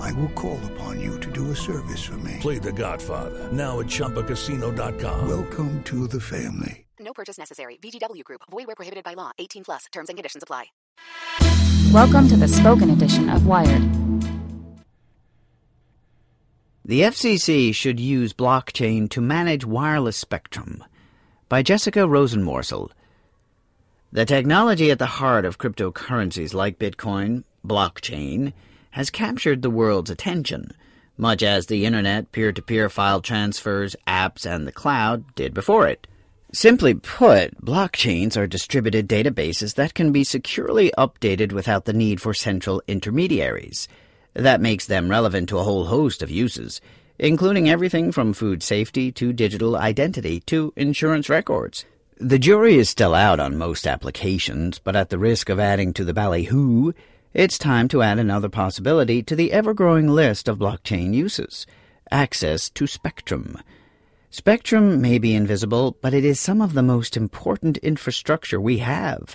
I will call upon you to do a service for me. Play The Godfather, now at ChompaCasino.com. Welcome to the family. No purchase necessary. VGW Group. Void where prohibited by law. 18 plus. Terms and conditions apply. Welcome to the spoken edition of Wired. The FCC should use blockchain to manage wireless spectrum. By Jessica Rosenmorsel. The technology at the heart of cryptocurrencies like Bitcoin, blockchain, has captured the world's attention, much as the internet, peer-to-peer file transfers, apps, and the cloud did before it. Simply put, blockchains are distributed databases that can be securely updated without the need for central intermediaries. That makes them relevant to a whole host of uses, including everything from food safety to digital identity to insurance records. The jury is still out on most applications, but at the risk of adding to the ballyhoo, it's time to add another possibility to the ever-growing list of blockchain uses: access to spectrum. Spectrum may be invisible, but it is some of the most important infrastructure we have.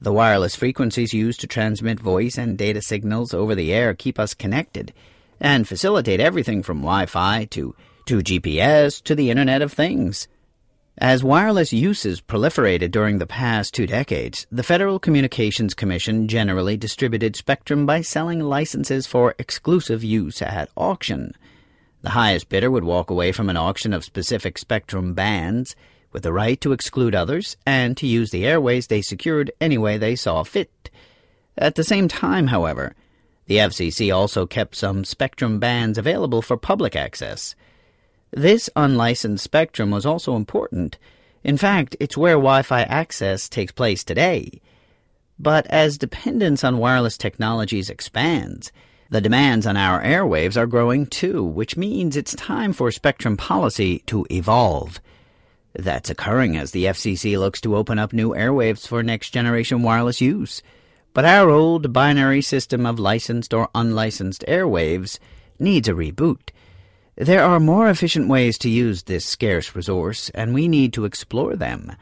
The wireless frequencies used to transmit voice and data signals over the air keep us connected and facilitate everything from Wi-Fi to GPS to the Internet of Things. As wireless uses proliferated during the past 2 decades, the Federal Communications Commission generally distributed spectrum by selling licenses for exclusive use at auction. The highest bidder would walk away from an auction of specific spectrum bands with the right to exclude others and to use the airways they secured any way they saw fit. At the same time, however, the FCC also kept some spectrum bands available for public access. This unlicensed spectrum was also important. In fact, it's where Wi-Fi access takes place today. But as dependence on wireless technologies expands, the demands on our airwaves are growing too, which means it's time for spectrum policy to evolve. That's occurring as the FCC looks to open up new airwaves for next-generation wireless use. But our old binary system of licensed or unlicensed airwaves needs a reboot. There are more efficient ways to use this scarce resource, and we need to explore them.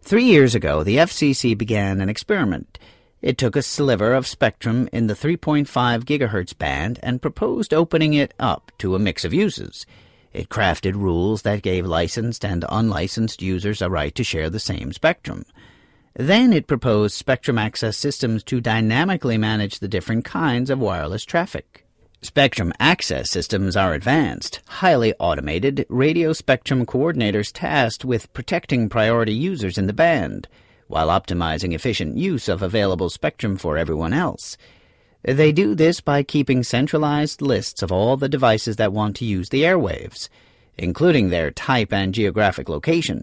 3 years ago, the FCC began an experiment. It took a sliver of spectrum in the 3.5 gigahertz band and proposed opening it up to a mix of uses. It crafted rules that gave licensed and unlicensed users a right to share the same spectrum. Then it proposed spectrum access systems to dynamically manage the different kinds of wireless traffic. Spectrum access systems are advanced, highly automated, radio spectrum coordinators tasked with protecting priority users in the band, while optimizing efficient use of available spectrum for everyone else. They do this by keeping centralized lists of all the devices that want to use the airwaves, including their type and geographic location.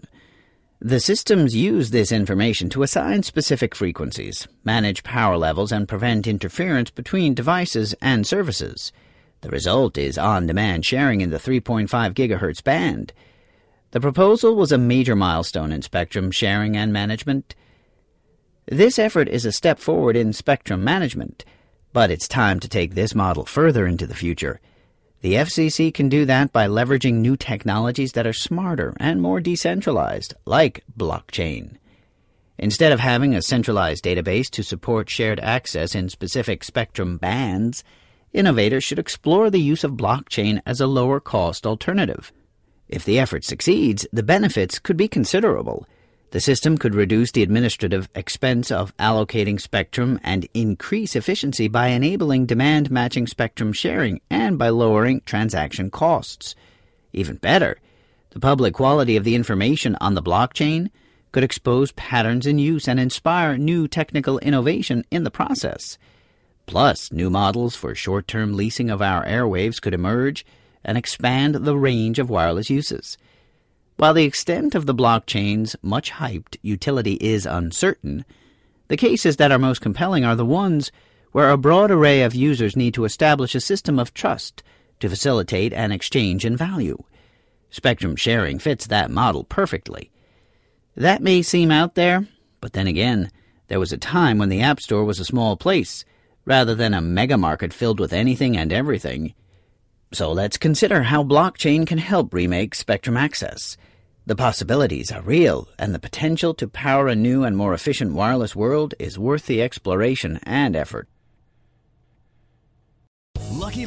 The systems use this information to assign specific frequencies, manage power levels, and prevent interference between devices and services. The result is on-demand sharing in the 3.5 gigahertz band. The proposal was a major milestone in spectrum sharing and management. This effort is a step forward in spectrum management, but it's time to take this model further into the future. The FCC can do that by leveraging new technologies that are smarter and more decentralized, like blockchain. Instead of having a centralized database to support shared access in specific spectrum bands, innovators should explore the use of blockchain as a lower-cost alternative. If the effort succeeds, the benefits could be considerable. The system could reduce the administrative expense of allocating spectrum and increase efficiency by enabling demand-matching spectrum sharing and by lowering transaction costs. Even better, the public quality of the information on the blockchain could expose patterns in use and inspire new technical innovation in the process. Plus, new models for short-term leasing of our airwaves could emerge and expand the range of wireless uses. While the extent of the blockchain's much-hyped utility is uncertain, the cases that are most compelling are the ones where a broad array of users need to establish a system of trust to facilitate an exchange in value. Spectrum sharing fits that model perfectly. That may seem out there, but then again, there was a time when the App Store was a small place, rather than a mega-market filled with anything and everything. So let's consider how blockchain can help remake spectrum access. The possibilities are real, and the potential to power a new and more efficient wireless world is worth the exploration and effort. Lucky